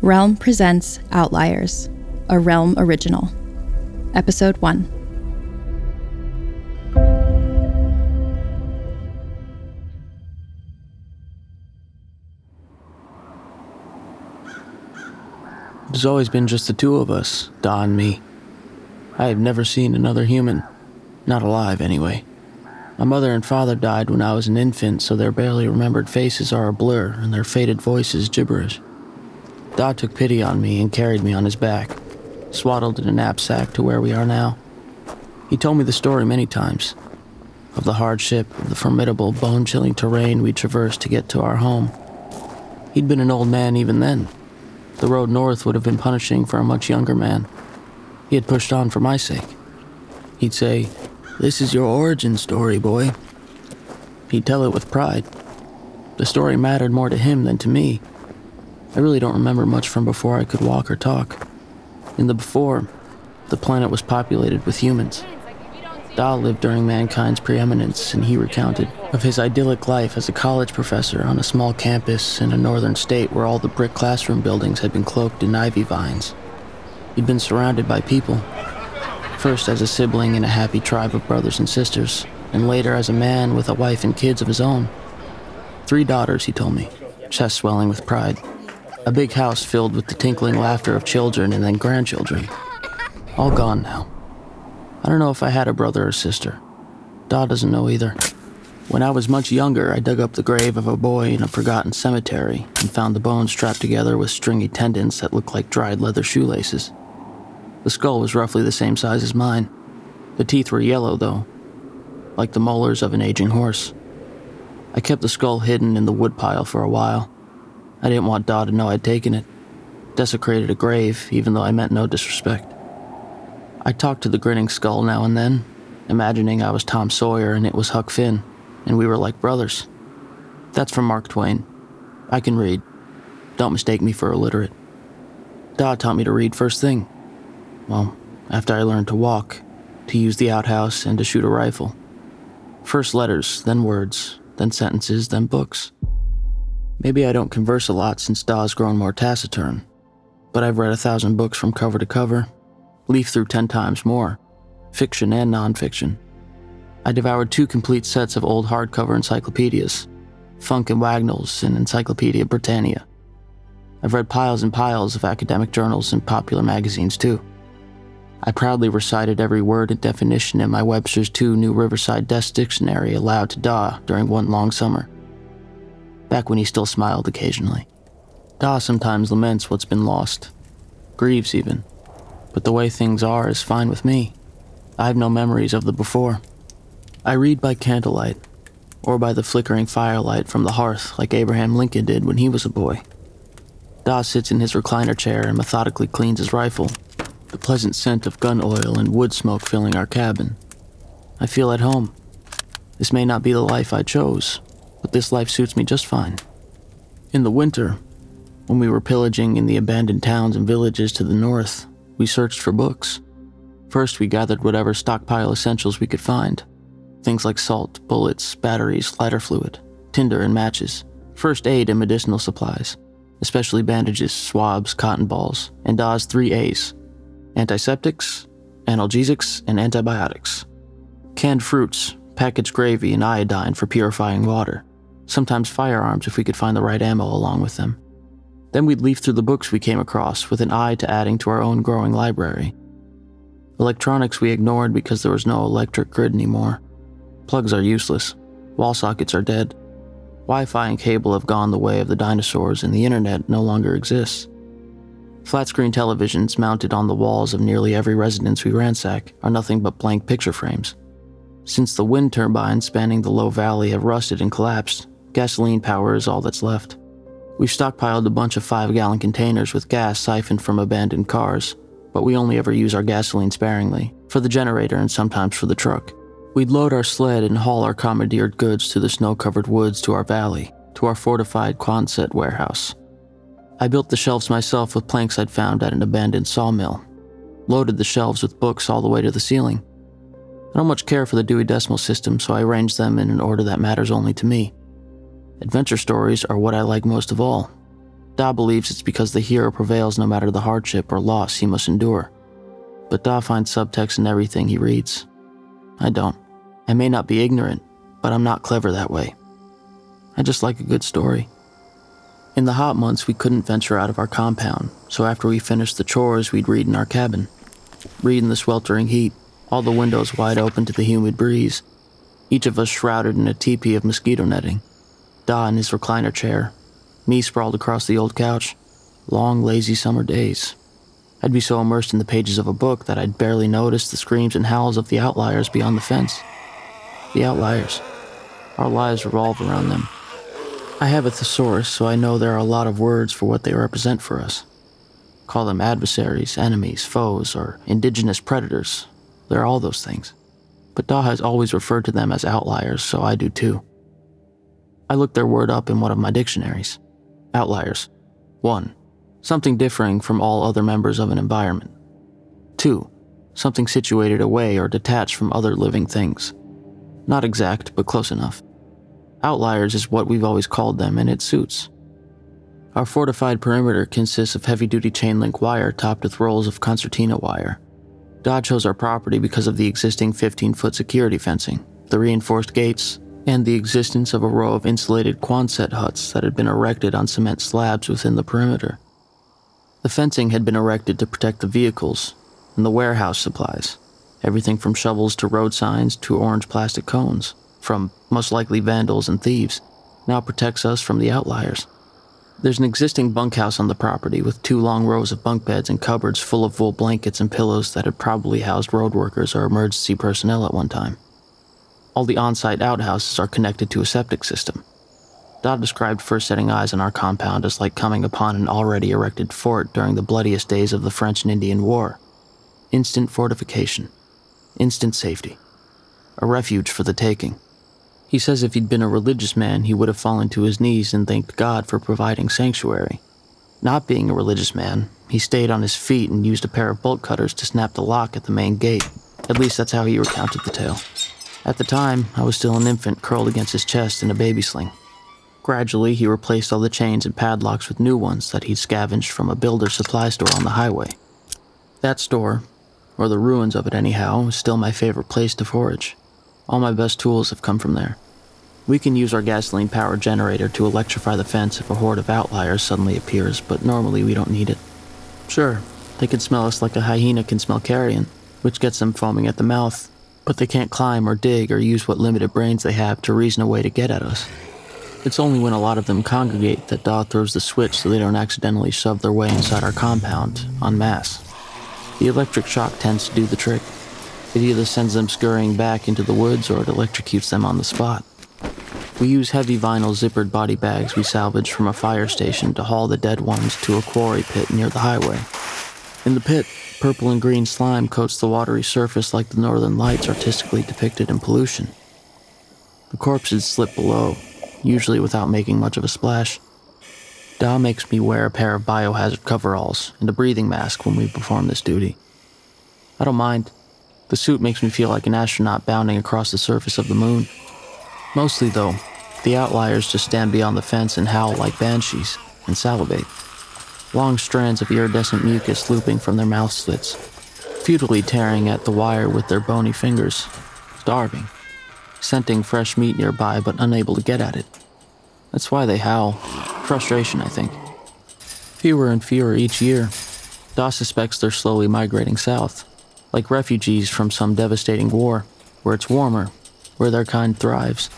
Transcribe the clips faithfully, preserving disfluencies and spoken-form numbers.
Realm presents Outliers, a Realm original. Episode one. It's always been just the two of us, Da and me. I have never seen another human. Not alive, anyway. My mother and father died when I was an infant, so their barely remembered faces are a blur and their faded voices gibberish. Da took pity on me and carried me on his back, swaddled in a knapsack to where we are now. He told me the story many times, of the hardship, of the formidable, bone-chilling terrain we traversed to get to our home. He'd been an old man even then. The road north would have been punishing for a much younger man. He had pushed on for my sake. He'd say, "This is your origin story, boy." He'd tell it with pride. The story mattered more to him than to me. I really don't remember much from before I could walk or talk. In the before, the planet was populated with humans. Da lived during mankind's preeminence, and he recounted of his idyllic life as a college professor on a small campus in a northern state where all the brick classroom buildings had been cloaked in ivy vines. He'd been surrounded by people, first as a sibling in a happy tribe of brothers and sisters, and later as a man with a wife and kids of his own. Three daughters, he told me, chest swelling with pride. A big house filled with the tinkling laughter of children and then grandchildren. All gone now. I don't know if I had a brother or sister. Da doesn't know either. When I was much younger, I dug up the grave of a boy in a forgotten cemetery and found the bones strapped together with stringy tendons that looked like dried leather shoelaces. The skull was roughly the same size as mine. The teeth were yellow, though, like the molars of an aging horse. I kept the skull hidden in the woodpile for a while. I didn't want Da to know I'd taken it, desecrated a grave, even though I meant no disrespect. I talked to the grinning skull now and then, imagining I was Tom Sawyer and it was Huck Finn, and we were like brothers. That's from Mark Twain. I can read. Don't mistake me for illiterate. Da taught me to read first thing. Well, after I learned to walk, to use the outhouse, and to shoot a rifle. First letters, then words, then sentences, then books. Maybe I don't converse a lot since Da's grown more taciturn, but I've read a thousand books from cover to cover, leafed through ten times more, fiction and nonfiction. I devoured two complete sets of old hardcover encyclopedias, Funk and Wagnalls and Encyclopedia Britannia. I've read piles and piles of academic journals and popular magazines too. I proudly recited every word and definition in my Webster's Two New Riverside Desk Dictionary aloud to Da during one long summer. back when he still smiled occasionally. Da sometimes laments what's been lost, grieves even, but the way things are is fine with me. I have no memories of the before. I read by candlelight, or by the flickering firelight from the hearth like Abraham Lincoln did when he was a boy. Da sits in his recliner chair and methodically cleans his rifle, the pleasant scent of gun oil and wood smoke filling our cabin. I feel at home. This may not be the life I chose, but this life suits me just fine. In the winter, when we were pillaging in the abandoned towns and villages to the north, we searched for books. First, we gathered whatever stockpile essentials we could find. Things like salt, bullets, batteries, lighter fluid, tinder and matches, first aid and medicinal supplies, especially bandages, swabs, cotton balls, and Da's three A's, antiseptics, analgesics, and antibiotics. Canned fruits, packaged gravy, and iodine for purifying water. Sometimes firearms if we could find the right ammo along with them. Then we'd leaf through the books we came across with an eye to adding to our own growing library. Electronics we ignored because there was no electric grid anymore. Plugs are useless. Wall sockets are dead. Wi-Fi and cable have gone the way of the dinosaurs, and the internet no longer exists. Flat-screen televisions mounted on the walls of nearly every residence we ransack are nothing but blank picture frames. Since the wind turbines spanning the low valley have rusted and collapsed, gasoline power is all that's left. We've stockpiled a bunch of five-gallon containers with gas siphoned from abandoned cars, but we only ever use our gasoline sparingly, for the generator and sometimes for the truck. We'd load our sled and haul our commandeered goods through the snow-covered woods to our valley, to our fortified Quonset warehouse. I built the shelves myself with planks I'd found at an abandoned sawmill, loaded the shelves with books all the way to the ceiling. I don't much care for the Dewey Decimal System, so I arranged them in an order that matters only to me. Adventure stories are what I like most of all. Da believes it's because the hero prevails no matter the hardship or loss he must endure. But Da finds subtext in everything he reads. I don't. I may not be ignorant, but I'm not clever that way. I just like a good story. In the hot months, we couldn't venture out of our compound, so after we finished the chores, we'd read in our cabin. Read in the sweltering heat, all the windows wide open to the humid breeze, each of us shrouded in a teepee of mosquito netting. Da in his recliner chair, me sprawled across the old couch. Long, lazy summer days. I'd be so immersed in the pages of a book that I'd barely notice the screams and howls of the outliers beyond the fence. The outliers. Our lives revolve around them. I have a thesaurus, so I know there are a lot of words for what they represent for us. Call them adversaries, enemies, foes, or indigenous predators. They're all those things. But Da has always referred to them as outliers, so I do too. I looked their word up in one of my dictionaries. Outliers. One. Something differing from all other members of an environment. Two. Something situated away or detached from other living things. Not exact, but close enough. Outliers is what we've always called them, and it suits. Our fortified perimeter consists of heavy-duty chain-link wire topped with rolls of concertina wire. Da chose our property because of the existing fifteen-foot security fencing, the reinforced gates, and the existence of a row of insulated Quonset huts that had been erected on cement slabs within the perimeter. The fencing had been erected to protect the vehicles and the warehouse supplies, everything from shovels to road signs to orange plastic cones, from most likely vandals and thieves, now protects us from the outliers. There's an existing bunkhouse on the property with two long rows of bunk beds and cupboards full of wool blankets and pillows that had probably housed road workers or emergency personnel at one time. All the on-site outhouses are connected to a septic system. Dodd described first setting eyes on our compound as like coming upon an already erected fort during the bloodiest days of the French and Indian War. Instant fortification. Instant safety. A refuge for the taking. He says if he'd been a religious man, he would have fallen to his knees and thanked God for providing sanctuary. Not being a religious man, he stayed on his feet and used a pair of bolt cutters to snap the lock at the main gate. At least that's how he recounted the tale. At the time, I was still an infant curled against his chest in a baby sling. Gradually, he replaced all the chains and padlocks with new ones that he'd scavenged from a builder supply store on the highway. That store, or the ruins of it anyhow, is still my favorite place to forage. All my best tools have come from there. We can use our gasoline-powered generator to electrify the fence if a horde of outliers suddenly appears, but normally we don't need it. Sure, they can smell us like a hyena can smell carrion, which gets them foaming at the mouth, but they can't climb or dig or use what limited brains they have to reason a way to get at us. It's only when a lot of them congregate that Daw throws the switch so they don't accidentally shove their way inside our compound, en masse. The electric shock tends to do the trick. It either sends them scurrying back into the woods or it electrocutes them on the spot. We use heavy vinyl zippered body bags we salvaged from a fire station to haul the dead ones to a quarry pit near the highway. In the pit, purple and green slime coats the watery surface like the northern lights artistically depicted in Pollution. The corpses slip below, usually without making much of a splash. Daw makes me wear a pair of biohazard coveralls and a breathing mask when we perform this duty. I don't mind. The suit makes me feel like an astronaut bounding across the surface of the moon. Mostly, though, the outliers just stand beyond the fence and howl like banshees and salivate. Long strands of iridescent mucus looping from their mouth slits, futilely tearing at the wire with their bony fingers, starving, scenting fresh meat nearby but unable to get at it. That's why they howl. Frustration, I think. Fewer and fewer each year. Daw suspects they're slowly migrating south, like refugees from some devastating war, where it's warmer, where their kind thrives.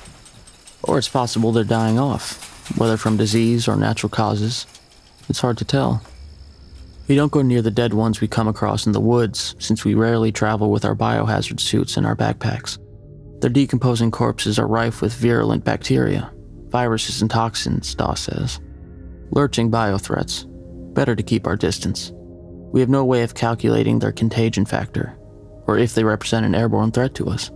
Or it's possible they're dying off, whether from disease or natural causes. It's hard to tell. We don't go near the dead ones we come across in the woods, since we rarely travel with our biohazard suits in our backpacks. Their decomposing corpses are rife with virulent bacteria, viruses and toxins, Daw says. Lurching biothreats. Better to keep our distance. We have no way of calculating their contagion factor, or if they represent an airborne threat to us.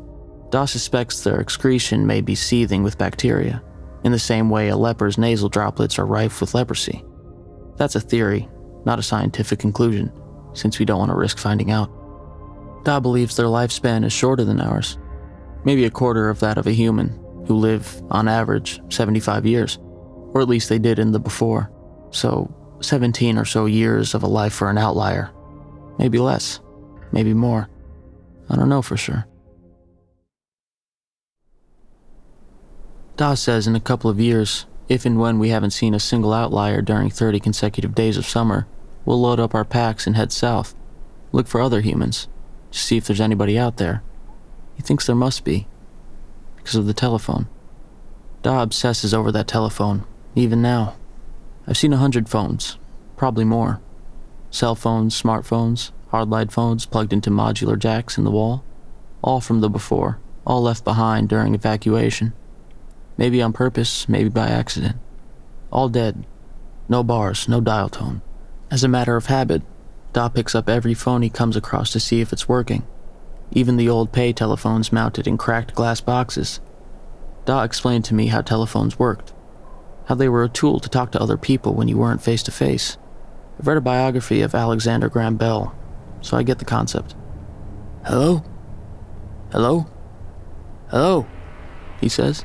Daw suspects their excretion may be seething with bacteria, in the same way a leper's nasal droplets are rife with leprosy. That's a theory, not a scientific conclusion, since we don't want to risk finding out. Daw believes their lifespan is shorter than ours, maybe a quarter of that of a human, who live, on average, seventy-five years, or at least they did in the before, so seventeen or so years of a life for an outlier. Maybe less, maybe more. I don't know for sure. Daw says in a couple of years, if and when we haven't seen a single outlier during thirty consecutive days of summer, we'll load up our packs and head south, look for other humans, to see if there's anybody out there. He thinks there must be, because of the telephone. Daw obsesses over that telephone, even now. I've seen a hundred phones, probably more. Cell phones, smartphones, hard-line phones plugged into modular jacks in the wall. All from the before, all left behind during evacuation. Maybe on purpose, maybe by accident. All dead. No bars, no dial tone. As a matter of habit, Daw picks up every phone he comes across to see if it's working. Even the old pay telephones mounted in cracked glass boxes. Daw explained to me how telephones worked. How they were a tool to talk to other people when you weren't face to face. I've read a biography of Alexander Graham Bell, so I get the concept. Hello? Hello? Hello? He says,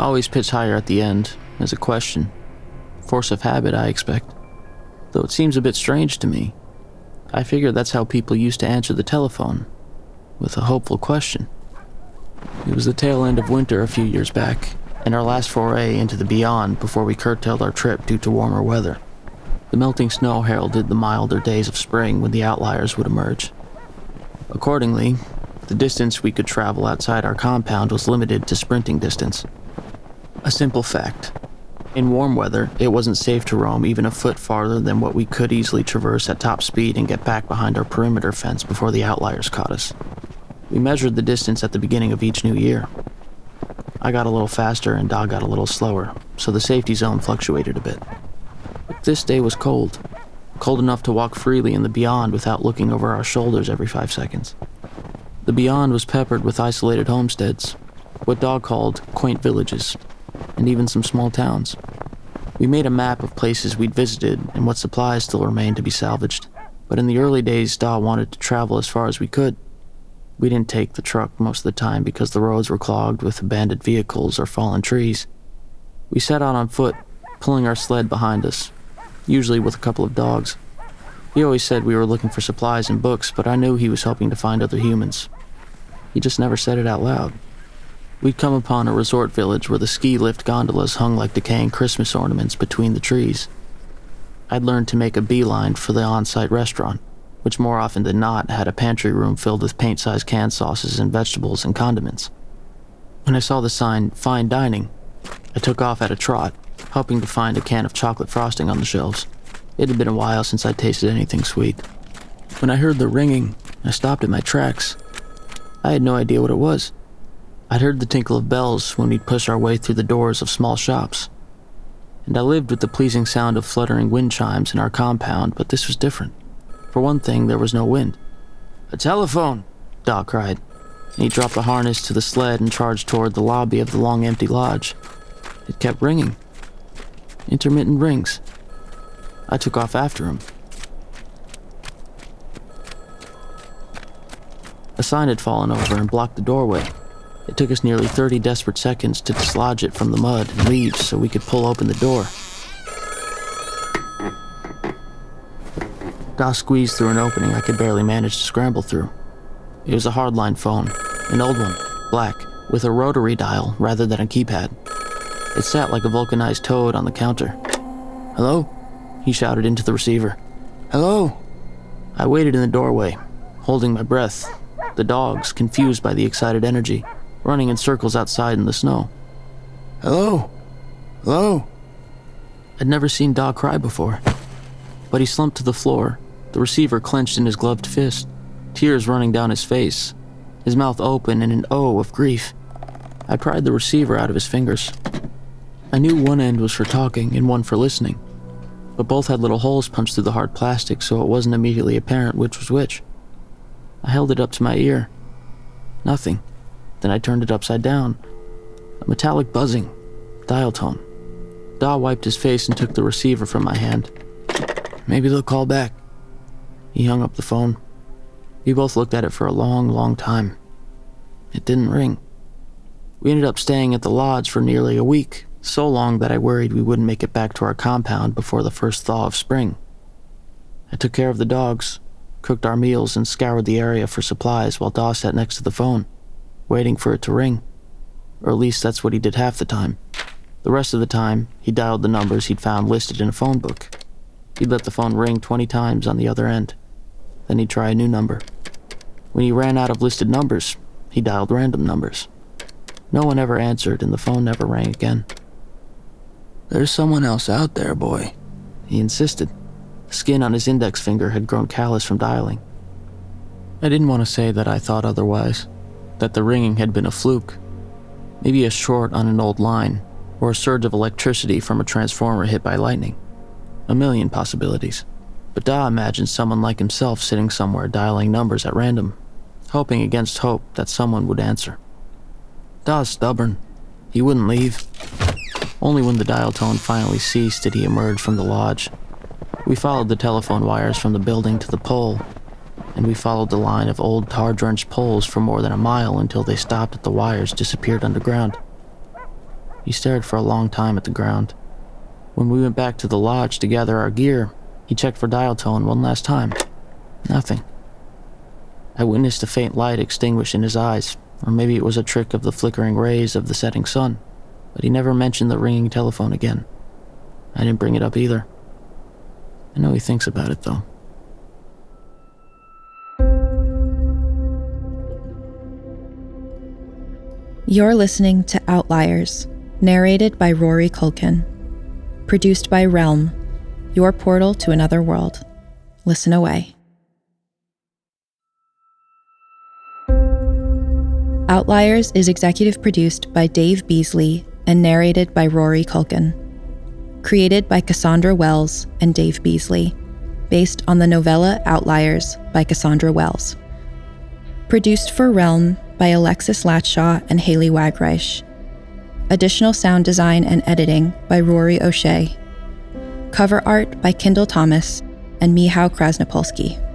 always pitched higher at the end, as a question. Force of habit, I expect. Though it seems a bit strange to me. I figure that's how people used to answer the telephone, with a hopeful question. It was the tail end of winter a few years back, and our last foray into the beyond before we curtailed our trip due to warmer weather. The melting snow heralded the milder days of spring when the outliers would emerge. Accordingly, the distance we could travel outside our compound was limited to sprinting distance. A simple fact. In warm weather, it wasn't safe to roam even a foot farther than what we could easily traverse at top speed and get back behind our perimeter fence before the outliers caught us. We measured the distance at the beginning of each new year. I got a little faster and Daw got a little slower, so the safety zone fluctuated a bit. But this day was cold. Cold enough to walk freely in the beyond without looking over our shoulders every five seconds. The beyond was peppered with isolated homesteads, what Daw called quaint villages, and even some small towns. We made a map of places we'd visited and what supplies still remained to be salvaged. But in the early days, Daw wanted to travel as far as we could. We didn't take the truck most of the time because the roads were clogged with abandoned vehicles or fallen trees. We set out on foot, pulling our sled behind us, usually with a couple of dogs. He always said we were looking for supplies and books, but I knew he was hoping to find other humans. He just never said it out loud. We'd come upon a resort village where the ski lift gondolas hung like decaying Christmas ornaments between the trees. I'd learned to make a beeline for the on-site restaurant, which more often than not had a pantry room filled with paint-sized canned sauces and vegetables and condiments. When I saw the sign, "Fine Dining," I took off at a trot, hoping to find a can of chocolate frosting on the shelves. It had been a while since I tasted anything sweet. When I heard the ringing, I stopped in my tracks. I had no idea what it was. I'd heard the tinkle of bells when we'd push our way through the doors of small shops. And I lived with the pleasing sound of fluttering wind chimes in our compound, but this was different. For one thing, there was no wind. "A telephone!" Doc cried, and he dropped the harness to the sled and charged toward the lobby of the long empty lodge. It kept ringing. Intermittent rings. I took off after him. A sign had fallen over and blocked the doorway. It took us nearly thirty desperate seconds to dislodge it from the mud and leaves so we could pull open the door. Doc squeezed through an opening I could barely manage to scramble through. It was a hardline phone, an old one, black, with a rotary dial rather than a keypad. It sat like a vulcanized toad on the counter. "Hello?" he shouted into the receiver. "Hello?" I waited in the doorway, holding my breath. The dogs, confused by the excited energy, running in circles outside in the snow. "Hello? Hello?" I'd never seen Doc cry before, but he slumped to the floor, the receiver clenched in his gloved fist, tears running down his face, his mouth open in an O of grief. I pried the receiver out of his fingers. I knew one end was for talking and one for listening, but both had little holes punched through the hard plastic, so it wasn't immediately apparent which was which. I held it up to my ear. Nothing. Then I turned it upside down. A metallic buzzing. Dial tone. Daw wiped his face and took the receiver from my hand. "Maybe they'll call back." He hung up the phone. We both looked at it for a long, long time. It didn't ring. We ended up staying at the lodge for nearly a week, so long that I worried we wouldn't make it back to our compound before the first thaw of spring. I took care of the dogs, cooked our meals, and scoured the area for supplies while Daw sat next to the phone, waiting for it to ring. Or at least that's what he did half the time. The rest of the time, he dialed the numbers he'd found listed in a phone book. He'd let the phone ring twenty times on the other end. Then he'd try a new number. When he ran out of listed numbers, he dialed random numbers. No one ever answered, and the phone never rang again. "There's someone else out there, boy," he insisted. The skin on his index finger had grown callous from dialing. I didn't want to say that I thought otherwise, that the ringing had been a fluke. Maybe a short on an old line, or a surge of electricity from a transformer hit by lightning. A million possibilities. But Daw imagined someone like himself sitting somewhere dialing numbers at random, hoping against hope that someone would answer. Da's stubborn. He wouldn't leave. Only when the dial tone finally ceased did he emerge from the lodge. We followed the telephone wires from the building to the pole, and we followed the line of old tar-drenched poles for more than a mile until they stopped at the wires disappeared underground. He stared for a long time at the ground. When we went back to the lodge to gather our gear, he checked for dial tone one last time. Nothing. I witnessed a faint light extinguish in his eyes, or maybe it was a trick of the flickering rays of the setting sun, but he never mentioned the ringing telephone again. I didn't bring it up either. I know he thinks about it, though. You're listening to Outliers, narrated by Rory Culkin. Produced by Realm, your portal to another world. Listen away. Outliers is executive produced by Dave Beazley and narrated by Rory Culkin. Created by Cassandra Wells and Dave Beazley, based on the novella Outliers by Cassandra Wells. Produced for Realm by Alexis Latshaw and Haley Wagreich. Additional sound design and editing by Rory O'Shea. Cover art by Kendall Thomas and Michal Krasnopolski.